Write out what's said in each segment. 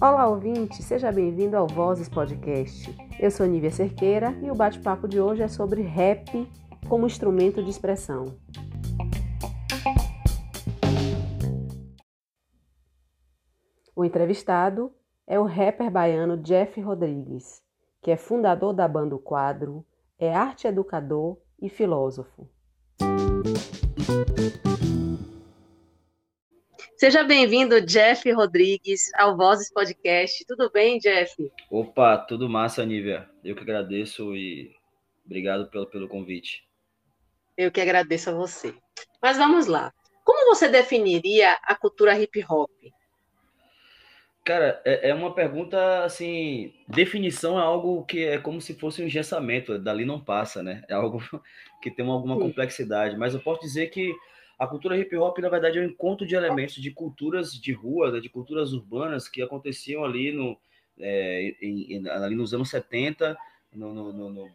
Olá, ouvinte! Seja bem-vindo ao Vozes Podcast. Eu sou Nívia Cerqueira e o bate-papo de hoje é sobre rap como instrumento de expressão. O entrevistado é o rapper baiano Jeff Rodrigues, que é fundador da banda Quadro, é arte educador e filósofo. Seja bem-vindo, Jeff Rodrigues, ao Vozes Podcast. Tudo bem, Jeff? Opa, tudo massa, Nívia. Eu que agradeço e obrigado pelo convite. Eu que agradeço a você. Mas vamos lá. Como você definiria a cultura hip-hop? Cara, é uma pergunta, assim... Definição é algo que é como se fosse um engessamento, dali não passa, né? É algo que tem alguma complexidade, mas eu posso dizer que a cultura hip-hop, na verdade, é um encontro de elementos de culturas de rua, de culturas urbanas que aconteciam ali, ali nos anos 70,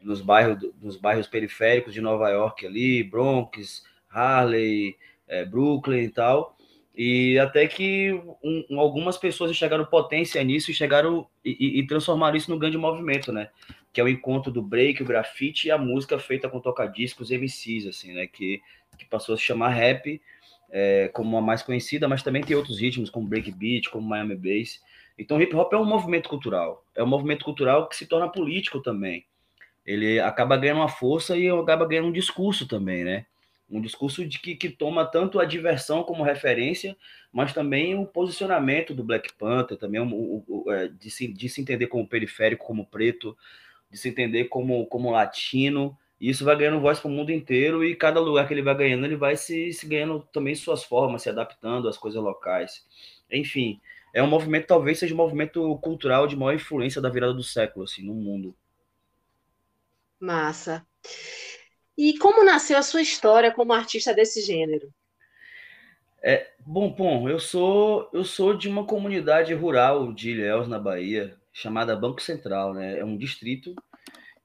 nos bairros periféricos de Nova York, ali, Bronx, Harlem, Brooklyn e tal. E até que algumas pessoas enxergaram potência nisso e transformaram isso num grande movimento, né? Que é o encontro do break, o grafite e a música feita com tocadiscos e MCs, assim, né? Que passou a se chamar rap, como a mais conhecida, mas também tem outros ritmos, como breakbeat, como Miami Bass. Então, hip hop é um movimento cultural. É um movimento cultural que se torna político também. Ele acaba ganhando uma força e acaba ganhando um discurso também, né? Um discurso de que toma tanto a diversão como referência, mas também o posicionamento do Black Panther, também de se entender como periférico, como preto, de se entender como latino. E isso vai ganhando voz para o mundo inteiro e cada lugar que ele vai ganhando, ele vai se ganhando também suas formas, se adaptando às coisas locais. Enfim, é um movimento, talvez seja um movimento cultural de maior influência da virada do século, assim, no mundo. Massa. E como nasceu a sua história como artista desse gênero? Bom, eu sou de uma comunidade rural de Ilhéus, na Bahia, chamada Banco Central, né? É um distrito,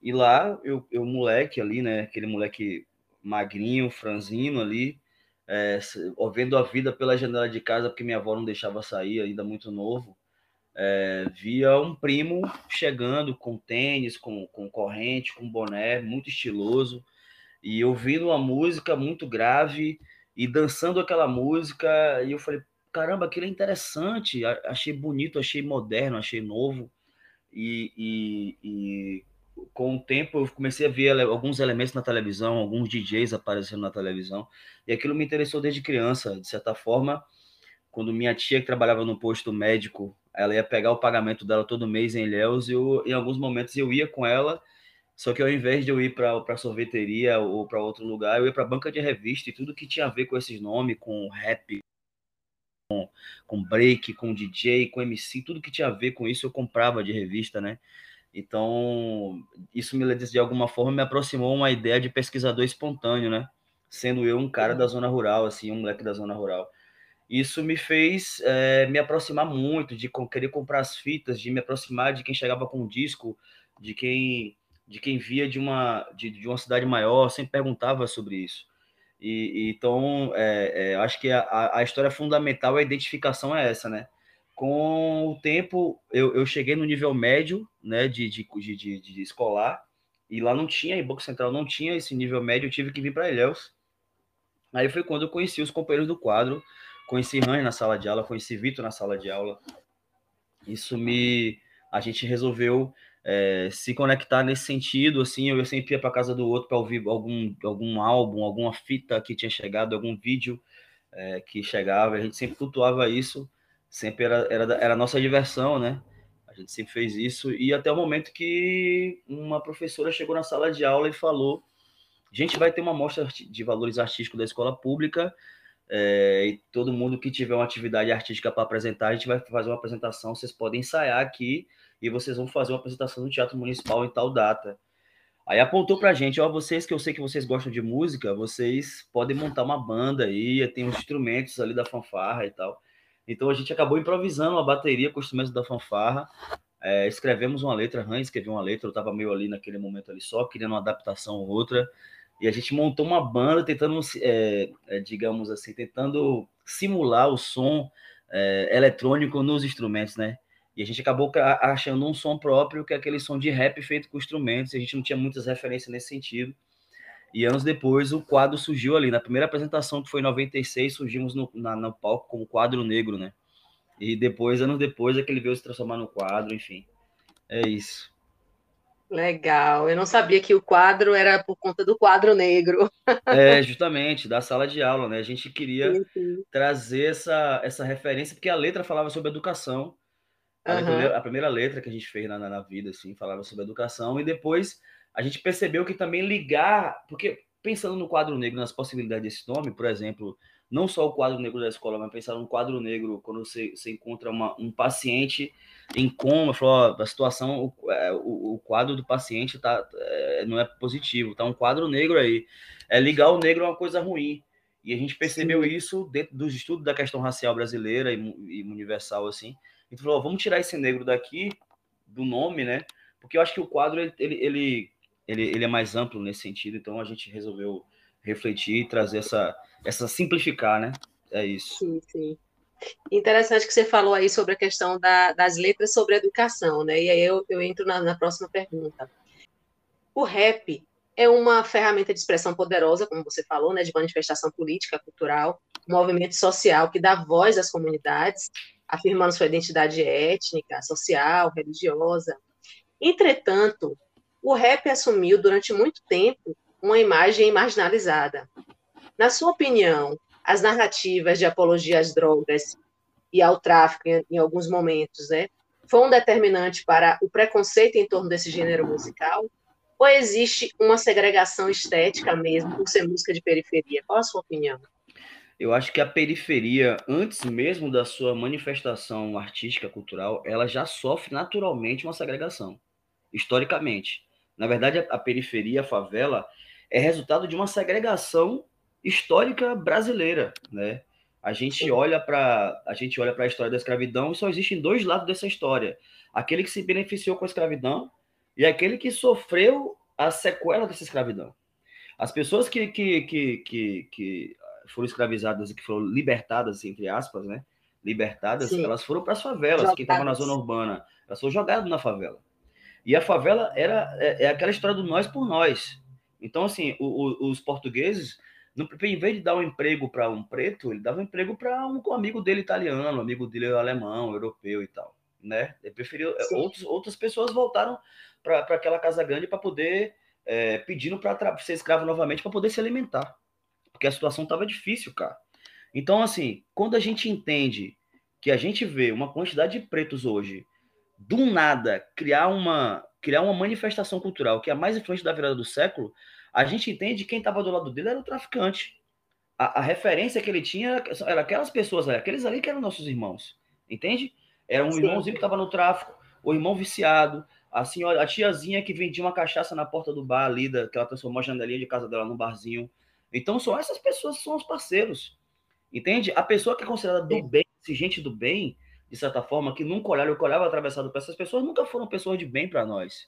e lá eu moleque ali, né? Aquele moleque magrinho, franzino ali, vendo a vida pela janela de casa, porque minha avó não deixava sair, ainda muito novo, via um primo chegando com tênis, com corrente, com boné, muito estiloso, e ouvindo uma música muito grave e dançando aquela música, e eu falei, caramba, aquilo é interessante, achei bonito, achei moderno, achei novo, e com o tempo eu comecei a ver alguns elementos na televisão, alguns DJs aparecendo na televisão, e aquilo me interessou desde criança, de certa forma, quando minha tia, que trabalhava no posto médico, ela ia pegar o pagamento dela todo mês em Ilhéus, em alguns momentos eu ia com ela, só que ao invés de eu ir para a sorveteria ou para outro lugar, eu ia para a banca de revista e tudo que tinha a ver com esses nomes, com rap, com break, com DJ, com MC, tudo que tinha a ver com isso eu comprava de revista, né? Então, isso de alguma forma me aproximou uma ideia de pesquisador espontâneo, né? Sendo eu um cara da zona rural, assim, um moleque da zona rural. Isso me fez me aproximar muito, de querer comprar as fitas, de me aproximar de quem chegava com o disco, de quem via de uma cidade maior, sempre perguntava sobre isso. Então, acho que a história fundamental, a identificação é essa, né? Com o tempo, eu cheguei no nível médio, né, de escolar, e lá não tinha, em Banco Central não tinha esse nível médio, eu tive que vir para Ilhéus. Aí foi quando eu conheci os companheiros do Quadro, conheci Rani na sala de aula, conheci Vitor na sala de aula. A gente resolveu... se conectar nesse sentido, assim, eu sempre ia para casa do outro para ouvir algum álbum, alguma fita que tinha chegado, algum vídeo que chegava, a gente sempre cultuava isso, sempre era a nossa diversão, né? A gente sempre fez isso, e até o momento que uma professora chegou na sala de aula e falou: gente, vai ter uma mostra de valores artísticos da escola pública, e todo mundo que tiver uma atividade artística para apresentar, a gente vai fazer uma apresentação, vocês podem ensaiar aqui, e vocês vão fazer uma apresentação no Teatro Municipal em tal data. Aí apontou pra gente, vocês que eu sei que vocês gostam de música, vocês podem montar uma banda aí, tem os instrumentos ali da fanfarra e tal. Então a gente acabou improvisando uma bateria com os instrumentos da fanfarra, escrevemos uma letra, Hans escreveu uma letra, eu tava meio ali naquele momento ali só, querendo uma adaptação ou outra, E a gente montou uma banda tentando, digamos assim, tentando simular o som eletrônico nos instrumentos, né? E a gente acabou achando um som próprio, que é aquele som de rap feito com instrumentos, e a gente não tinha muitas referências nesse sentido. E anos depois, o Quadro surgiu ali. Na primeira apresentação, que foi em 96, surgimos no palco como Quadro Negro, né? E depois, anos depois, é que ele veio se transformar no Quadro, enfim. É isso. Legal. Eu não sabia que o Quadro era por conta do Quadro Negro. É, justamente, da sala de aula, né? A gente queria trazer essa referência, porque a letra falava sobre educação. A primeira letra que a gente fez na vida, assim, falava sobre educação. E depois... a gente percebeu que também ligar, porque pensando no Quadro Negro, nas possibilidades desse nome, por exemplo, não só o Quadro Negro da escola, mas pensar no Quadro Negro quando você encontra um paciente em coma, falou, ó, a situação, o quadro do paciente não é positivo, tá um quadro negro aí. Ligar o negro é uma coisa ruim. E a gente percebeu isso dentro dos estudos da questão racial brasileira e universal, assim. A gente falou, ó, vamos tirar esse negro daqui, do nome, né? Porque eu acho que o quadro, ele é mais amplo nesse sentido, então a gente resolveu refletir e trazer essa simplificar, né? É isso. Sim, sim. Interessante que você falou aí sobre a questão das letras sobre a educação, né? E aí eu entro na próxima pergunta. O rap é uma ferramenta de expressão poderosa, como você falou, né? De manifestação política, cultural, movimento social que dá voz às comunidades, afirmando sua identidade étnica, social, religiosa. Entretanto, o rap assumiu durante muito tempo uma imagem marginalizada. Na sua opinião, as narrativas de apologia às drogas e ao tráfico, em alguns momentos, né, foram determinantes para o preconceito em torno desse gênero musical? Ou existe uma segregação estética mesmo por ser música de periferia? Qual a sua opinião? Eu acho que a periferia, antes mesmo da sua manifestação artística, cultural, ela já sofre naturalmente uma segregação, historicamente. Na verdade, a periferia, a favela, é resultado de uma segregação histórica brasileira, né? A gente olha para a história da escravidão e só existem dois lados dessa história. Aquele que se beneficiou com a escravidão e aquele que sofreu a sequela dessa escravidão. As pessoas que foram escravizadas e que foram libertadas, entre aspas, né? Libertadas, sim, elas foram para as favelas, jogadas. Quem estava na zona urbana, elas foram jogadas na favela. E a favela é aquela história do nós por nós. Então, assim, os portugueses, em vez de dar um emprego para um preto, ele dava um emprego para um amigo dele italiano, amigo dele alemão, europeu e tal, né? Ele preferiu, outras pessoas voltaram para aquela casa grande para poder, pedindo para ser escravo novamente, para poder se alimentar, porque a situação estava difícil, cara. Então, assim, quando a gente entende que a gente vê uma quantidade de pretos hoje, do nada, criar uma manifestação cultural que é a mais influente da virada do século, a gente entende que quem estava do lado dele era o traficante. A referência que ele tinha era aquelas pessoas, era aqueles ali que eram nossos irmãos, entende? Era um irmãozinho que estava no tráfico, o irmão viciado, a senhora, a tiazinha que vendia uma cachaça na porta do bar ali, que ela transformou a janelinha de casa dela num barzinho. Então, são essas pessoas que são os parceiros, entende? A pessoa que é considerada do bem, gente do bem, de certa forma, que nunca olharam, que olhava atravessado para essas pessoas, nunca foram pessoas de bem para nós,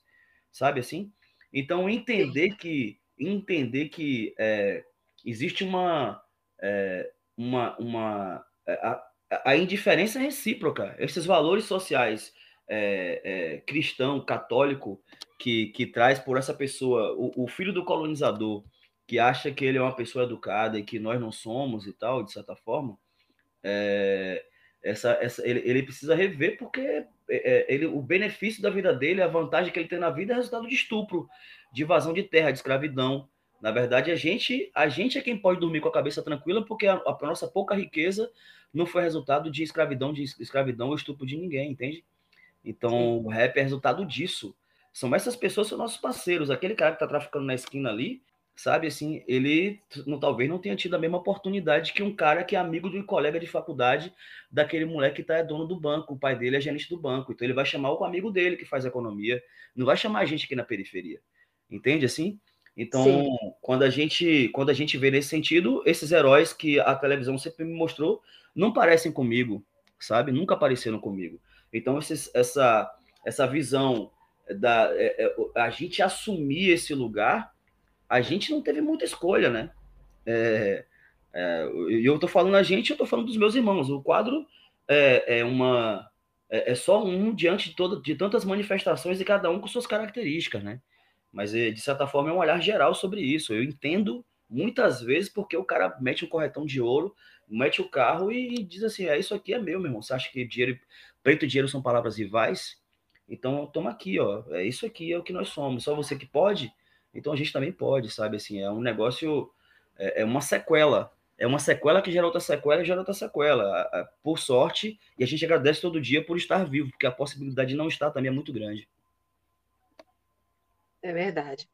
sabe assim? Então, entender que existe a indiferença recíproca, esses valores sociais cristão, católico, que traz por essa pessoa, o filho do colonizador, que acha que ele é uma pessoa educada e que nós não somos e tal, de certa forma, ele precisa rever, porque o benefício da vida dele, a vantagem que ele tem na vida é resultado de estupro, de invasão de terra, de escravidão. Na verdade, a gente é quem pode dormir com a cabeça tranquila, porque a nossa pouca riqueza não foi resultado de escravidão ou estupro de ninguém, entende? Então, o rap é resultado disso. São essas pessoas que são nossos parceiros. Aquele cara que tá traficando na esquina ali, sabe, assim, ele talvez não tenha tido a mesma oportunidade que um cara que é amigo de um colega de faculdade, daquele moleque que é dono do banco, o pai dele é gerente do banco, então ele vai chamar o amigo dele que faz economia, não vai chamar a gente aqui na periferia, entende, assim? Então, sim, quando a gente vê nesse sentido, esses heróis que a televisão sempre me mostrou, não parecem comigo, sabe? Nunca apareceram comigo. Então, essa visão a gente assumir esse lugar, a gente não teve muita escolha, né? Eu tô falando a gente, eu tô falando dos meus irmãos. O Quadro é só um diante de tantas manifestações e cada um com suas características, né? Mas, de certa forma, é um olhar geral sobre isso. Eu entendo muitas vezes porque o cara mete um corretão de ouro, mete o carro e diz assim, isso aqui é meu irmão. Você acha que dinheiro, preto e dinheiro são palavras rivais? Então, toma aqui, ó. É isso aqui, é o que nós somos. Só você que pode, então a gente também pode, sabe? Assim, é um negócio, é uma sequela. É uma sequela que gera outra sequela e gera outra sequela. Por sorte, e a gente agradece todo dia por estar vivo, porque a possibilidade de não estar também é muito grande. É verdade.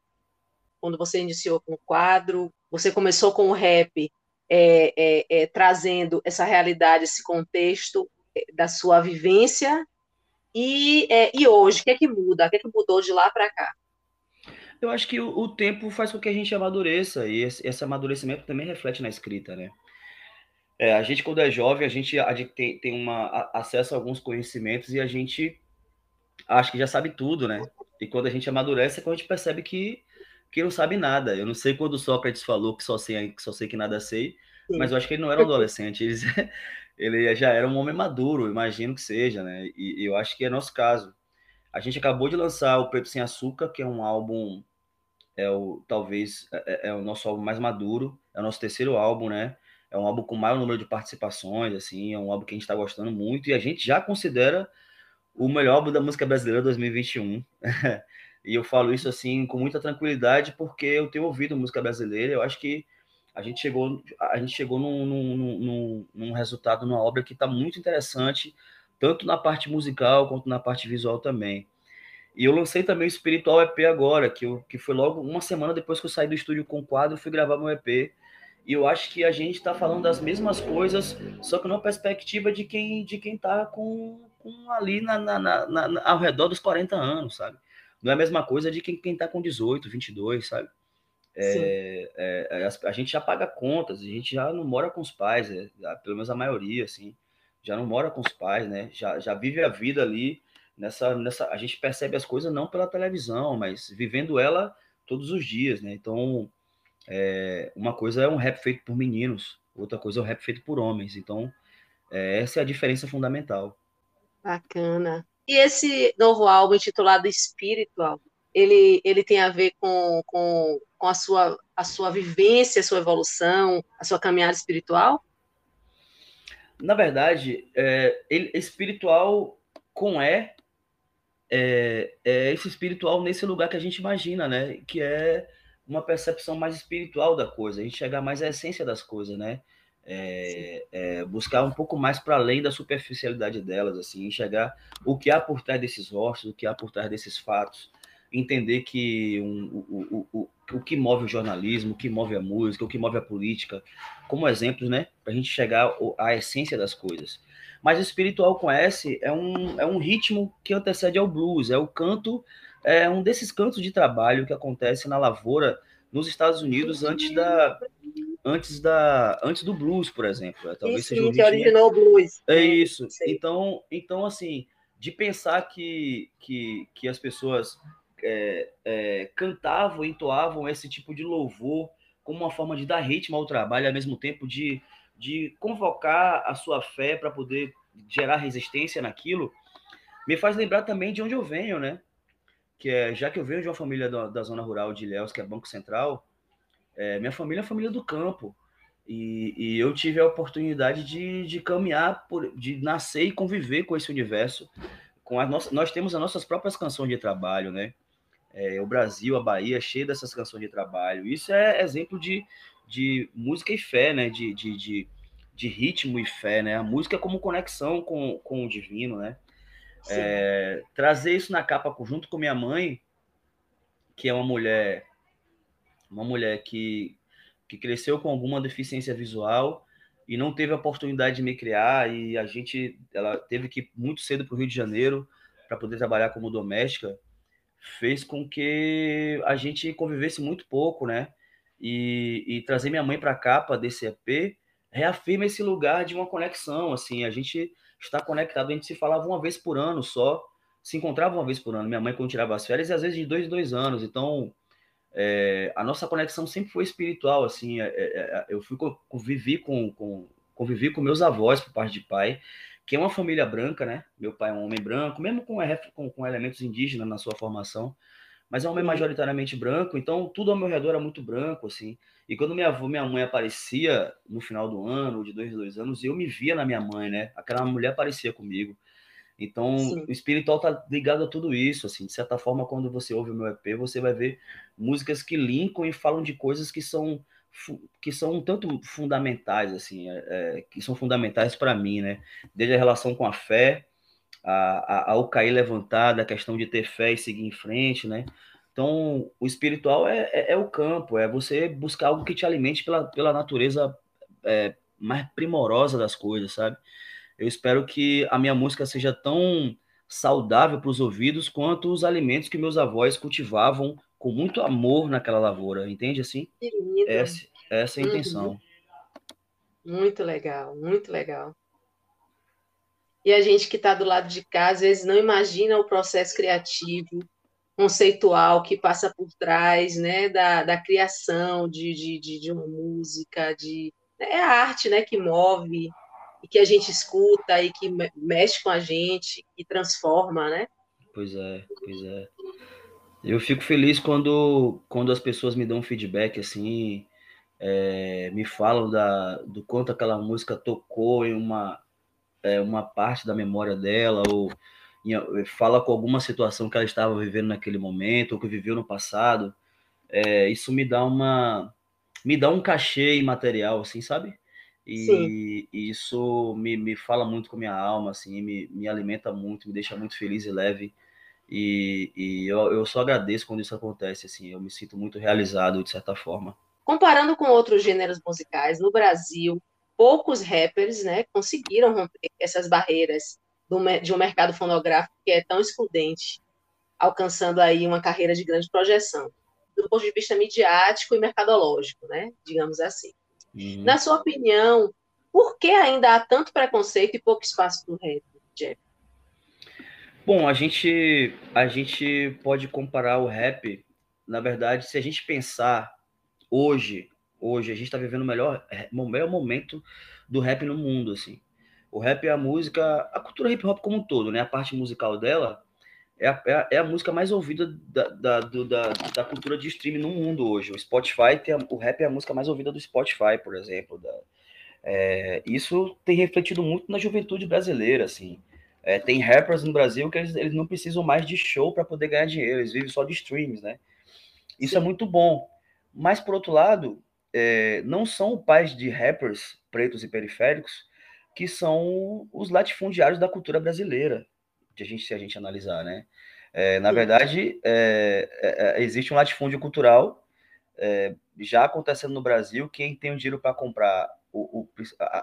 Quando você iniciou com o Quadro, você começou com o rap, trazendo essa realidade, esse contexto da sua vivência. E hoje, o que é que muda? O que é que mudou de lá para cá? Eu acho que o tempo faz com que a gente amadureça, e esse amadurecimento também reflete na escrita, né? A gente, quando é jovem, a gente tem acesso a alguns conhecimentos e a gente acha que já sabe tudo, né? E quando a gente amadurece é quando a gente percebe que não sabe nada. Eu não sei quando o Sócrates falou que só sei que nada sei, sim, mas eu acho que ele não era um adolescente, ele já era um homem maduro, imagino que seja, né? E eu acho que é nosso caso. A gente acabou de lançar o Preto Sem Açúcar, que é um álbum, talvez o nosso álbum mais maduro, é o nosso terceiro álbum, né? É um álbum com o maior número de participações, assim, é um álbum que a gente está gostando muito, e a gente já considera o melhor álbum da música brasileira 2021. E eu falo isso, assim, com muita tranquilidade, porque eu tenho ouvido música brasileira, eu acho que a gente chegou num resultado, numa obra que está muito interessante, tanto na parte musical quanto na parte visual também. E eu lancei também o Espiritual EP agora, que foi logo uma semana depois que eu saí do estúdio com o Quadro, fui gravar meu EP. E eu acho que a gente está falando das mesmas coisas, só que numa perspectiva de quem está com ali ao redor dos 40 anos, sabe? Não é a mesma coisa de quem está com 18, 22, sabe? A gente já paga contas, a gente já não mora com os pais, pelo menos a maioria, assim. Já não mora com os pais, né? Já vive a vida ali. A gente percebe as coisas não pela televisão, mas vivendo ela todos os dias, né? Então, uma coisa é um rap feito por meninos, outra coisa é um rap feito por homens. Então, essa é a diferença fundamental. Bacana. E esse novo álbum intitulado Espiritual, ele tem a ver com a sua vivência, a sua evolução, a sua caminhada espiritual? Na verdade, ele espiritual com esse espiritual nesse lugar que a gente imagina, né? Que é uma percepção mais espiritual da coisa, a gente chegar mais à essência das coisas, né? Buscar um pouco mais para além da superficialidade delas, assim, enxergar o que há por trás desses rostos, o que há por trás desses fatos, entender que o que move o jornalismo, o que move a música, o que move a política, como exemplos, né, para a gente chegar à essência das coisas. Mas o espiritual com S é um ritmo que antecede ao blues, é o canto, é um desses cantos de trabalho que acontece na lavoura nos Estados Unidos antes do blues, por exemplo. Talvez seja um ritmo que originou o blues. É isso. Então assim, de pensar que as pessoas cantavam, entoavam esse tipo de louvor como uma forma de dar ritmo ao trabalho, ao mesmo tempo de convocar a sua fé para poder gerar resistência naquilo, me faz lembrar também de onde eu venho, né? Já que eu venho de uma família da zona rural de Ilhéus, que é Banco Central, minha família é a família do campo, e eu tive a oportunidade de caminhar, de nascer e conviver com esse universo. Nós temos as nossas próprias canções de trabalho, né? O Brasil, a Bahia, cheio dessas canções de trabalho. Isso é exemplo de música e fé, né? De ritmo e fé, né? A música como conexão com o divino, né? Trazer isso na capa junto com minha mãe, que é uma mulher que cresceu com alguma deficiência visual e não teve a oportunidade de me criar, e ela teve que ir muito cedo para o Rio de Janeiro para poder trabalhar como doméstica, fez com que a gente convivesse muito pouco, né? E trazer minha mãe para a capa desse EP reafirma esse lugar de uma conexão, assim, a gente está conectado, a gente se falava uma vez por ano só, se encontrava uma vez por ano, minha mãe quando tirava as férias, e às vezes de 2 em 2 anos, então a nossa conexão sempre foi espiritual, assim, eu fui convivi com meus avós por parte de pai, que é uma família branca, né? Meu pai é um homem branco, mesmo com elementos indígenas na sua formação, mas é um homem majoritariamente branco, então tudo ao meu redor era muito branco, assim. E quando minha mãe aparecia no final do ano, de dois anos, eu me via na minha mãe, né? Aquela mulher aparecia comigo. Então, sim, o espiritual tá ligado a tudo isso, assim. De certa forma, quando você ouve o meu EP, você vai ver músicas que linkam e falam de coisas que são um tanto fundamentais, assim, que são fundamentais para mim, né? Desde a relação com a fé, ao cair levantado, a questão de ter fé e seguir em frente, né? Então, o espiritual é o campo, é você buscar algo que te alimente pela natureza mais primorosa das coisas, sabe? Eu espero que a minha música seja tão saudável para os ouvidos quanto os alimentos que meus avós cultivavam com muito amor naquela lavoura, entende assim? Querida. Essa é a intenção. Muito legal, muito legal. E a gente que está do lado de cá, às vezes não imagina o processo criativo, conceitual que passa por trás, né, da criação de uma música, é a arte, né, que move, e que a gente escuta e que mexe com a gente, e transforma, né? Pois é, pois é. Eu fico feliz quando as pessoas me dão feedback, assim, me falam do quanto aquela música tocou em uma parte da memória dela, ou fala com alguma situação que ela estava vivendo naquele momento, ou que viveu no passado. Isso me dá um cachê imaterial, assim, sabe? E isso me fala muito com a minha alma, assim, me alimenta muito, me deixa muito feliz e leve. E eu só agradeço quando isso acontece, assim, eu me sinto muito realizado, de certa forma. Comparando com outros gêneros musicais, no Brasil, poucos rappers, né, conseguiram romper essas barreiras de um mercado fonográfico que é tão excludente, alcançando aí uma carreira de grande projeção, do ponto de vista midiático e mercadológico, né, digamos assim. Uhum. Na sua opinião, por que ainda há tanto preconceito e pouco espaço para o rap, Jeff? Bom, a gente pode comparar o rap, na verdade, se a gente pensar hoje a gente está vivendo o melhor momento do rap no mundo, assim. O rap é a música, a cultura hip hop como um todo, né? A parte musical dela é a música mais ouvida da cultura de streaming no mundo hoje. O Spotify o rap é a música mais ouvida do Spotify, por exemplo. Isso tem refletido muito na juventude brasileira, assim. Tem rappers no Brasil que eles não precisam mais de show para poder ganhar dinheiro, eles vivem só de streams, né? Isso é muito bom. Mas, por outro lado, não são pais de rappers pretos e periféricos que são os latifundiários da cultura brasileira, se a gente analisar, né? Na verdade, existe um latifúndio cultural já acontecendo no Brasil. Quem tem o dinheiro para comprar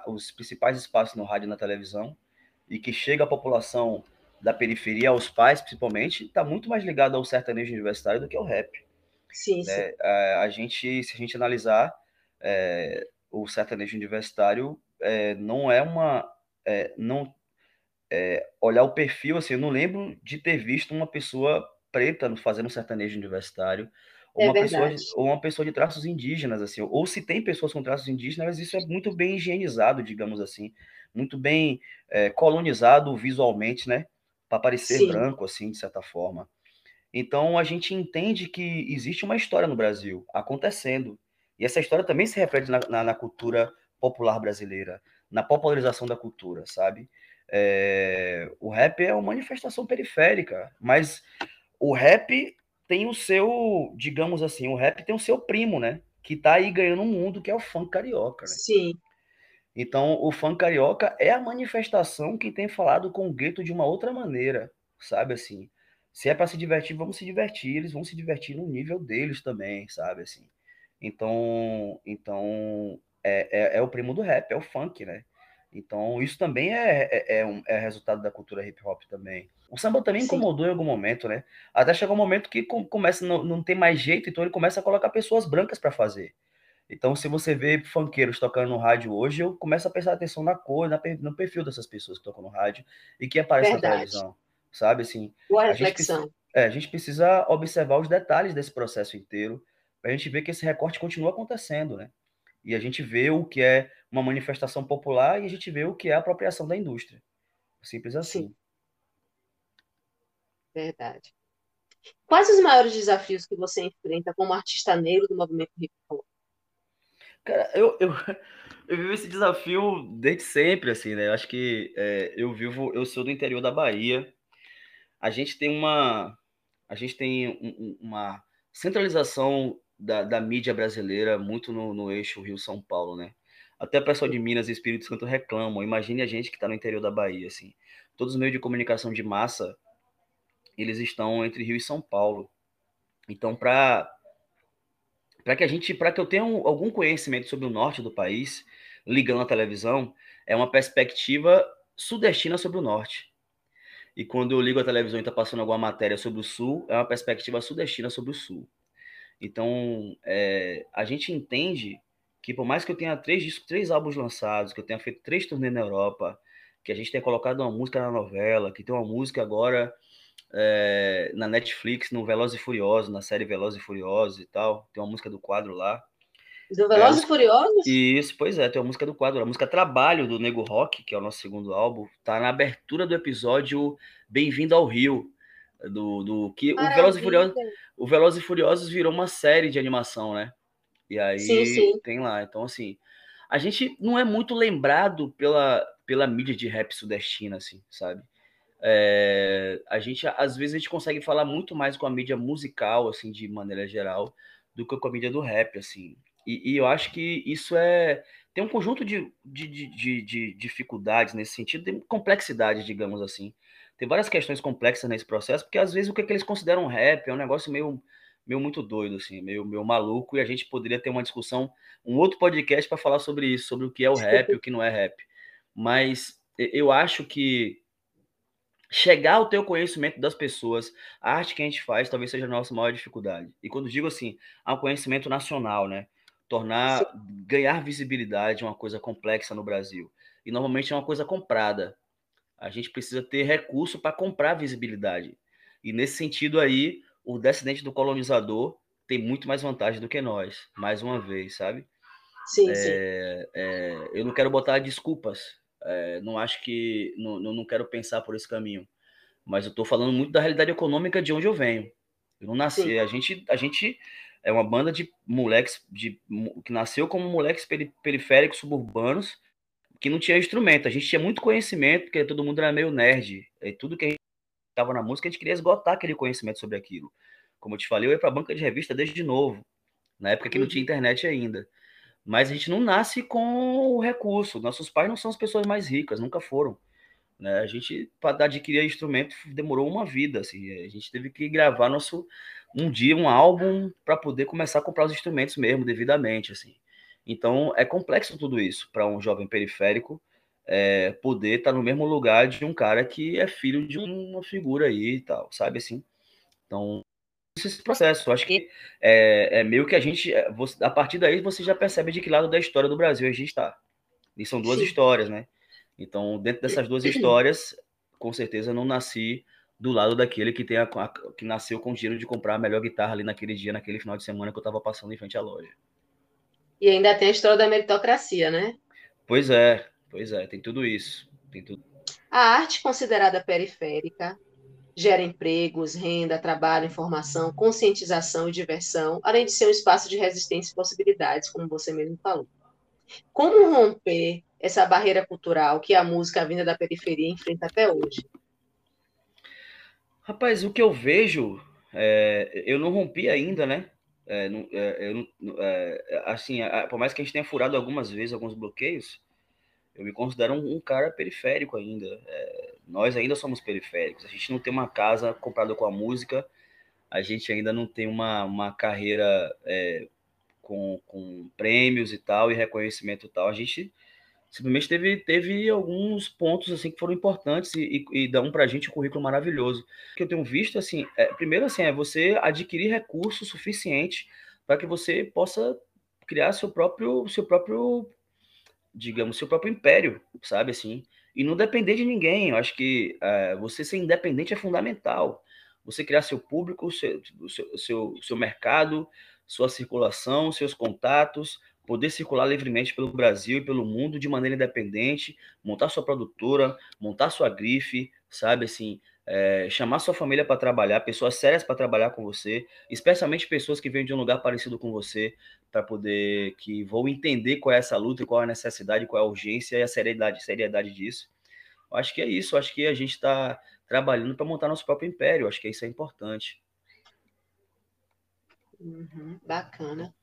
os principais espaços no rádio e na televisão, e que chega à população da periferia, aos pais principalmente, está muito mais ligado ao sertanejo universitário do que ao rap. Sim, né? Sim. Se a gente analisar, o sertanejo universitário não é uma... olhar o perfil, assim, eu não lembro de ter visto uma pessoa preta fazendo sertanejo universitário, ou uma pessoa de traços indígenas, assim, ou se tem pessoas com traços indígenas, isso é muito bem higienizado, digamos assim, muito bem colonizado visualmente, né, para parecer Sim. branco, assim, de certa forma. Então, a gente entende que existe uma história no Brasil acontecendo, e essa história também se reflete na cultura popular brasileira, na popularização da cultura, sabe? O rap é uma manifestação periférica, mas o rap tem o seu, digamos assim, o rap tem o seu primo, né, que tá aí ganhando um mundo, que é o funk carioca, né? Sim. Então, o funk carioca é a manifestação que tem falado com o gueto de uma outra maneira, sabe, assim, se é para se divertir, vamos se divertir, eles vão se divertir no nível deles também, sabe, assim. Então é o primo do rap, é o funk, né? Então, isso também é resultado da cultura hip-hop também. O samba também Sim. incomodou em algum momento, né? Até chegou um momento que começa, não tem mais jeito, então ele começa a colocar pessoas brancas para fazer. Então, se você vê funkeiros tocando no rádio hoje, eu começo a prestar atenção na cor, no perfil dessas pessoas que tocam no rádio e que aparecem Verdade. Na televisão, sabe? Assim, boa reflexão. A gente precisa observar os detalhes desse processo inteiro a gente vê que esse recorte continua acontecendo, né? E a gente vê o que é uma manifestação popular e a gente vê o que é a apropriação da indústria. Simples assim. Sim. Verdade. Quais os maiores desafios que você enfrenta como artista negro do movimento hip hop? Cara, eu vivo esse desafio desde sempre, assim, né? Acho que eu sou do interior da Bahia. A gente tem uma centralização da mídia brasileira muito no eixo Rio-São Paulo, né? Até o pessoal de Minas e Espírito Santo reclamam. Imagine a gente que está no interior da Bahia, assim. Todos os meios de comunicação de massa, eles estão entre Rio e São Paulo. Então, para que eu tenha algum conhecimento sobre o norte do país, ligando a televisão, é uma perspectiva sudestina sobre o norte. E quando eu ligo a televisão e está passando alguma matéria sobre o sul, é uma perspectiva sudestina sobre o sul. Então, a gente entende que, por mais que eu tenha três álbuns lançados, que eu tenha feito 3 turnês na Europa, que a gente tenha colocado uma música na novela, que tem uma música agora na Netflix, no Veloz e Furiosos, na série Veloz e Furiosos e tal, tem uma música do Quadro lá. Do Veloz e Furiosos? Isso, pois é, tem uma música do Quadro, a música Trabalho, do Nego Rock, que é o nosso segundo álbum, tá na abertura do episódio Bem-vindo ao Rio, o Veloz e Furiosos virou uma série de animação, né? E aí sim. Tem lá. Então, assim, a gente não é muito lembrado pela mídia de rap sudestina, assim, sabe? Às vezes a gente consegue falar muito mais com a mídia musical, assim, de maneira geral, do que com a mídia do rap, assim. E eu acho que isso tem um conjunto de dificuldades nesse sentido, tem complexidade, digamos assim. Tem várias questões complexas nesse processo, porque às vezes o que eles consideram rap é um negócio meio muito doido, assim, meio maluco, e a gente poderia ter uma discussão, um outro podcast para falar sobre isso, sobre o que é o rap e o que não é rap. Mas eu acho que chegar ao teu conhecimento das pessoas, a arte que a gente faz, talvez seja a nossa maior dificuldade. E quando digo assim, há um conhecimento nacional, né? Ganhar visibilidade é uma coisa complexa no Brasil. E normalmente é uma coisa comprada. A gente precisa ter recurso para comprar visibilidade. E nesse sentido aí, o descendente do colonizador tem muito mais vantagem do que nós, mais uma vez, sabe? Sim. Eu não quero botar desculpas. Não quero pensar por esse caminho. Mas eu estou falando muito da realidade econômica de onde eu venho. Eu não nasci. Sim. A gente é uma banda de moleques que nasceu como moleques periféricos suburbanos, que não tinha instrumento. A gente tinha muito conhecimento, porque todo mundo era meio nerd. E tudo que a gente estava na música, a gente queria esgotar aquele conhecimento sobre aquilo. Como eu te falei, eu ia para a banca de revista desde novo, na época que não tinha internet ainda. Mas a gente não nasce com o recurso. Nossos pais não são as pessoas mais ricas, nunca foram, né? A gente, para adquirir instrumento, demorou uma vida, assim. A gente teve que gravar um álbum para poder começar a comprar os instrumentos mesmo, devidamente, assim. Então, é complexo tudo isso para um jovem periférico poder estar no mesmo lugar de um cara que é filho de uma figura aí e tal, sabe, assim? Então, esse processo, eu acho que é meio que a partir daí você já percebe de que lado da história do Brasil a gente está. E são duas histórias, né? Então, dentro dessas duas histórias, com certeza não nasci do lado daquele que que nasceu com o dinheiro de comprar a melhor guitarra ali naquele dia, naquele final de semana que eu estava passando em frente à loja. E ainda tem a história da meritocracia, né? Pois é, tem tudo isso. A arte considerada periférica gera empregos, renda, trabalho, informação, conscientização e diversão, além de ser um espaço de resistência e possibilidades, como você mesmo falou. Como romper essa barreira cultural que a música vinda da periferia enfrenta até hoje? Rapaz, o que eu vejo, eu não rompi ainda, né? Por mais que a gente tenha furado algumas vezes alguns bloqueios, eu me considero um cara periférico ainda. Nós ainda somos periféricos. A gente não tem uma casa comprada com a música, a gente ainda não tem uma carreira com prêmios e tal, e reconhecimento e tal. A gente simplesmente teve alguns pontos assim que foram importantes e dão para a gente um currículo maravilhoso. O que eu tenho visto, assim, primeiro, assim, é você adquirir recursos suficientes para que você possa criar seu próprio império, sabe, assim, e não depender de ninguém. Eu acho que você ser independente é fundamental. Você criar seu público, seu mercado, sua circulação, seus contatos, poder circular livremente pelo Brasil e pelo mundo de maneira independente, montar sua produtora, montar sua grife, sabe, assim, chamar sua família para trabalhar, pessoas sérias para trabalhar com você, especialmente pessoas que vêm de um lugar parecido com você, para poder, que vão entender qual é essa luta, qual é a necessidade, qual é a urgência e a seriedade disso. Eu acho que é isso, acho que a gente está trabalhando para montar nosso próprio império, acho que isso é importante. Uhum, bacana.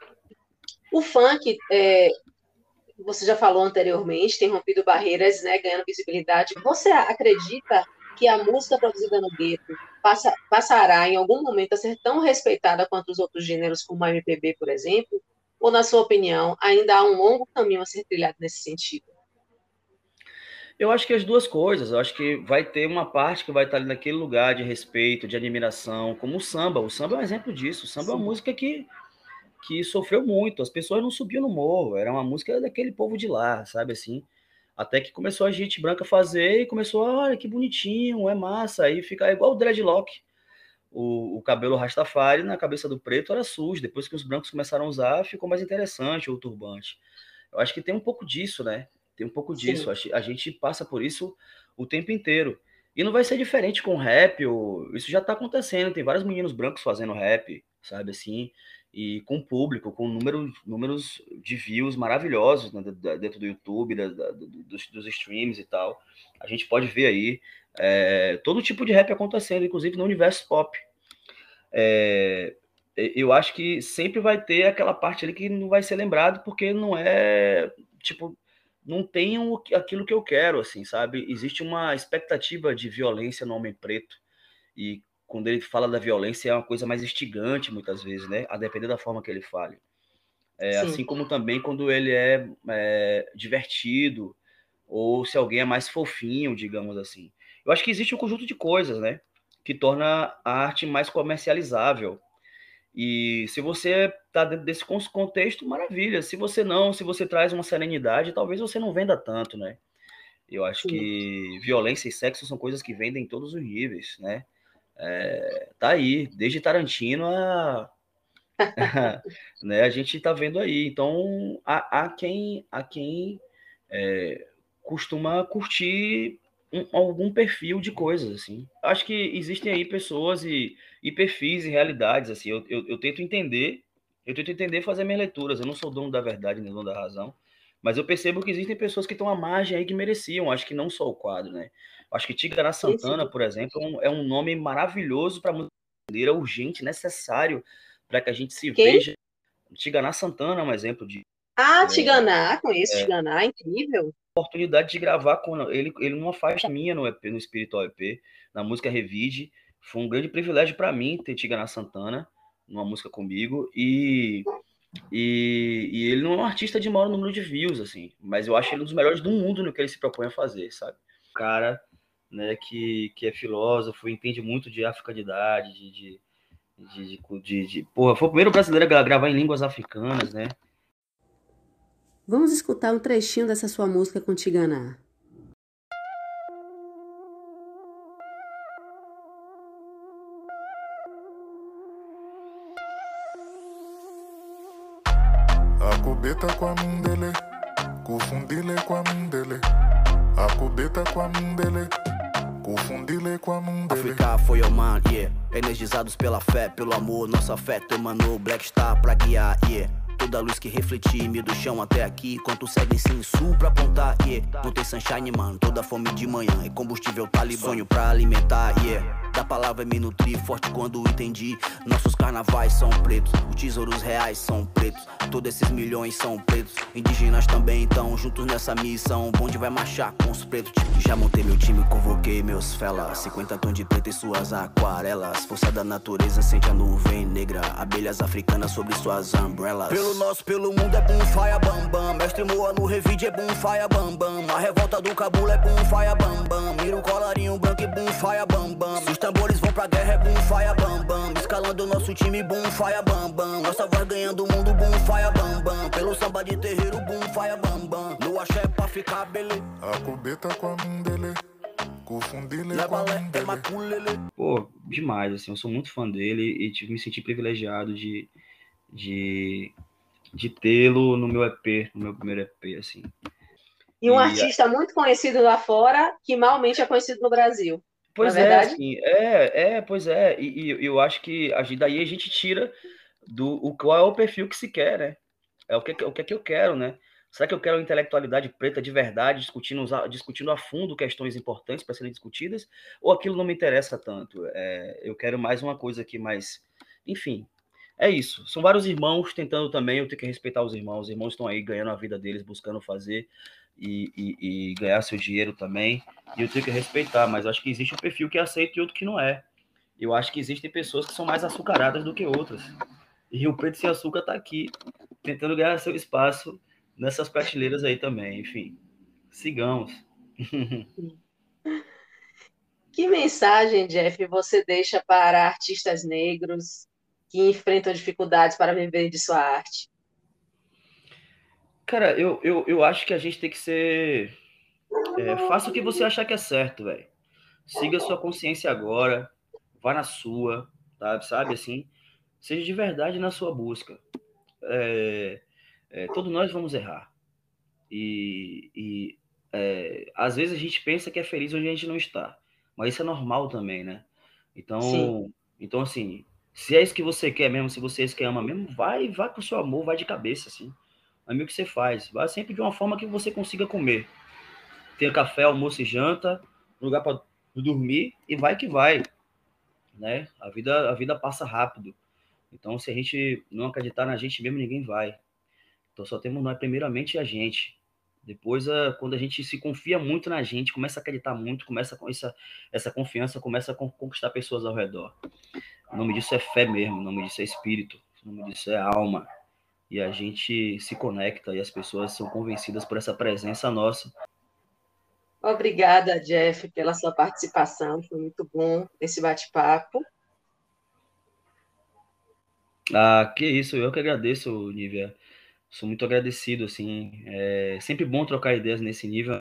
O funk, você já falou anteriormente, tem rompido barreiras, né, ganhando visibilidade. Você acredita que a música produzida no gueto passará em algum momento a ser tão respeitada quanto os outros gêneros, como a MPB, por exemplo? Ou, na sua opinião, ainda há um longo caminho a ser trilhado nesse sentido? Eu acho que as duas coisas. Eu acho que vai ter uma parte que vai estar ali naquele lugar de respeito, de admiração, como o samba. O samba é um exemplo disso. O samba é uma música que sofreu muito, as pessoas não subiam no morro, era uma música daquele povo de lá, sabe, assim, até que começou a gente branca a fazer e começou, olha, que bonitinho, é massa, aí fica igual o dreadlock, o cabelo rastafari na cabeça do preto era sujo, depois que os brancos começaram a usar, ficou mais interessante o turbante. Eu acho que tem um pouco disso, né, tem um pouco disso, a gente passa por isso o tempo inteiro, e não vai ser diferente com rap, isso já tá acontecendo, tem vários meninos brancos fazendo rap, sabe, assim, e com público, com números de views maravilhosos, né, dentro do YouTube, dos streams e tal. A gente pode ver aí todo tipo de rap acontecendo, inclusive no universo pop. Eu acho que sempre vai ter aquela parte ali que não vai ser lembrado, porque não é, tipo, não tem aquilo que eu quero, assim, sabe? Existe uma expectativa de violência no homem preto, e quando ele fala da violência, é uma coisa mais instigante, muitas vezes, né? A depender da forma que ele fale. Assim como também quando ele é divertido, ou se alguém é mais fofinho, digamos assim. Eu acho que existe um conjunto de coisas, né? Que torna a arte mais comercializável. E se você está dentro desse contexto, maravilha. Se você não, se você traz uma serenidade, talvez você não venda tanto, né? Eu acho que violência e sexo são coisas que vendem em todos os níveis, né? Tá aí, desde Tarantino né, a gente tá vendo aí, então há quem costuma curtir algum perfil de coisas, assim. Acho que existem aí pessoas e perfis e realidades, assim, eu tento entender, fazer minhas leituras, eu não sou dono da verdade, nem dono da razão, mas eu percebo que existem pessoas que estão à margem aí que mereciam, acho que não só o quadro, né? Acho que Tiganá Santana, por exemplo, é um nome maravilhoso para a música brasileira, urgente, necessário para que a gente se veja. Tiganá Santana é um exemplo de... Ah, Tiganá, conheço Tiganá, incrível. Oportunidade de gravar com ele numa faixa minha no EP, no Espiritual EP, na música Revide. Foi um grande privilégio para mim ter Tiganá Santana numa música comigo e ele não é um artista de maior número de views, assim, mas eu acho ele um dos melhores do mundo no que ele se propõe a fazer, sabe? Cara, né, que é filósofo, entende muito de africanidade, porra, foi o primeiro brasileiro a gravar em línguas africanas, né? Vamos escutar um trechinho dessa sua música com Tiganá. A cubeta com a mundele, confundile com a mundele. A cubeta com a mundele, confundile com a mundele. África foi o mar, yeah. Energizados pela fé, pelo amor, nossa fé tomando Black Star pra guiar, yeah. Toda luz que refleti, me do chão até aqui. Quanto seguem sem sul pra apontar, yeah. Não tem sunshine, mano, toda fome de manhã. E combustível talibã, sonho pra alimentar, yeah. Da palavra me nutri, forte quando entendi. Nossos carnavais são pretos, os tesouros reais são pretos. Todos esses milhões são pretos, indígenas também, então juntos nessa missão. O bonde vai marchar com os pretos. Já montei meu time, convoquei meus felas. 50 tons de preto e suas aquarelas. Força da natureza sente a nuvem negra. Abelhas africanas sobre suas umbrellas. Pelo nosso, pelo mundo é bonfire bambam. Mestre Moa no Revide é bonfire bambam. A revolta do Cabula é bonfire bambam. Mira o colarinho branco e bonfire bambam. Tambores vão pra guerra, é bonfire bambam. Escalando nosso time, bonfire bambam. Nossa voz ganhando o mundo, bonfire bambam. Pelo samba de terreiro, bonfire bambam. No axé pra ficar belê. A cubeta com a mundele, confundile com a mundele. Pô, demais, assim, eu sou muito fã dele e me senti privilegiado de, de tê-lo no meu EP, no meu primeiro EP, assim. E um artista muito conhecido lá fora, que malmente é conhecido no Brasil. Pois é, assim, pois é. E eu acho que daí a gente tira do qual é o perfil que se quer, né? É o que é que eu quero, né? Será que eu quero intelectualidade preta de verdade, discutindo a fundo questões importantes para serem discutidas? Ou aquilo não me interessa tanto? Eu quero mais uma coisa aqui, mas... Enfim, é isso. São vários irmãos tentando também, eu tenho que respeitar os irmãos. Os irmãos estão aí ganhando a vida deles, buscando fazer e ganhar seu dinheiro também. E eu tenho que respeitar, mas acho que existe um perfil que aceita e outro que não é. Eu acho que existem pessoas que são mais açucaradas do que outras. E o Preto Sem Açúcar está aqui, tentando ganhar seu espaço nessas prateleiras aí também, enfim. Sigamos. Que mensagem, Jeff, você deixa para artistas negros que enfrentam dificuldades para viver de sua arte? Cara, eu acho que a gente tem que ser... faça o que você achar que é certo, velho. Siga a sua consciência agora, vá na sua, sabe assim? Seja de verdade na sua busca. Todos nós vamos errar. Às vezes a gente pensa que é feliz onde a gente não está. Mas isso é normal também, né? Então, assim, se é isso que você quer mesmo, se você é isso que ama mesmo, vai com o seu amor, vai de cabeça, assim. Amigo, que você faz? Vai sempre de uma forma que você consiga comer. Ter café, almoço e janta, lugar para dormir e vai que vai. Né? A vida passa rápido. Então, se a gente não acreditar na gente mesmo, ninguém vai. Então, só temos nós, primeiramente, a gente. Depois, quando a gente se confia muito na gente, começa a acreditar muito, começa com essa confiança, começa a conquistar pessoas ao redor. O nome disso é fé mesmo, o nome disso é espírito, o nome disso é alma. E a gente se conecta e as pessoas são convencidas por essa presença nossa. Obrigada, Jeff, pela sua participação. Foi muito bom esse bate-papo. Ah, que isso. Eu que agradeço, Nívia. Sou muito agradecido, assim, sempre bom trocar ideias nesse nível,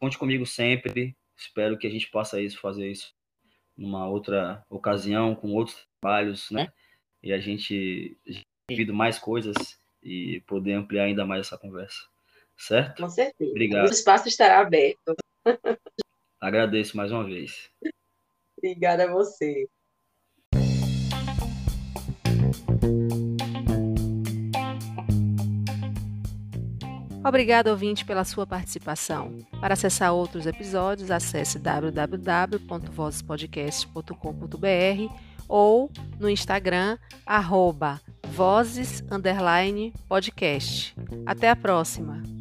conte comigo sempre, espero que a gente possa fazer isso numa outra ocasião, com outros trabalhos, né, e a gente divide mais coisas e poder ampliar ainda mais essa conversa, certo? Com certeza. Obrigado. O espaço estará aberto. Agradeço mais uma vez. Obrigada a você. Obrigado, ouvinte, pela sua participação. Para acessar outros episódios, acesse www.vozespodcast.com.br ou no Instagram, @vozes_podcast. Até a próxima!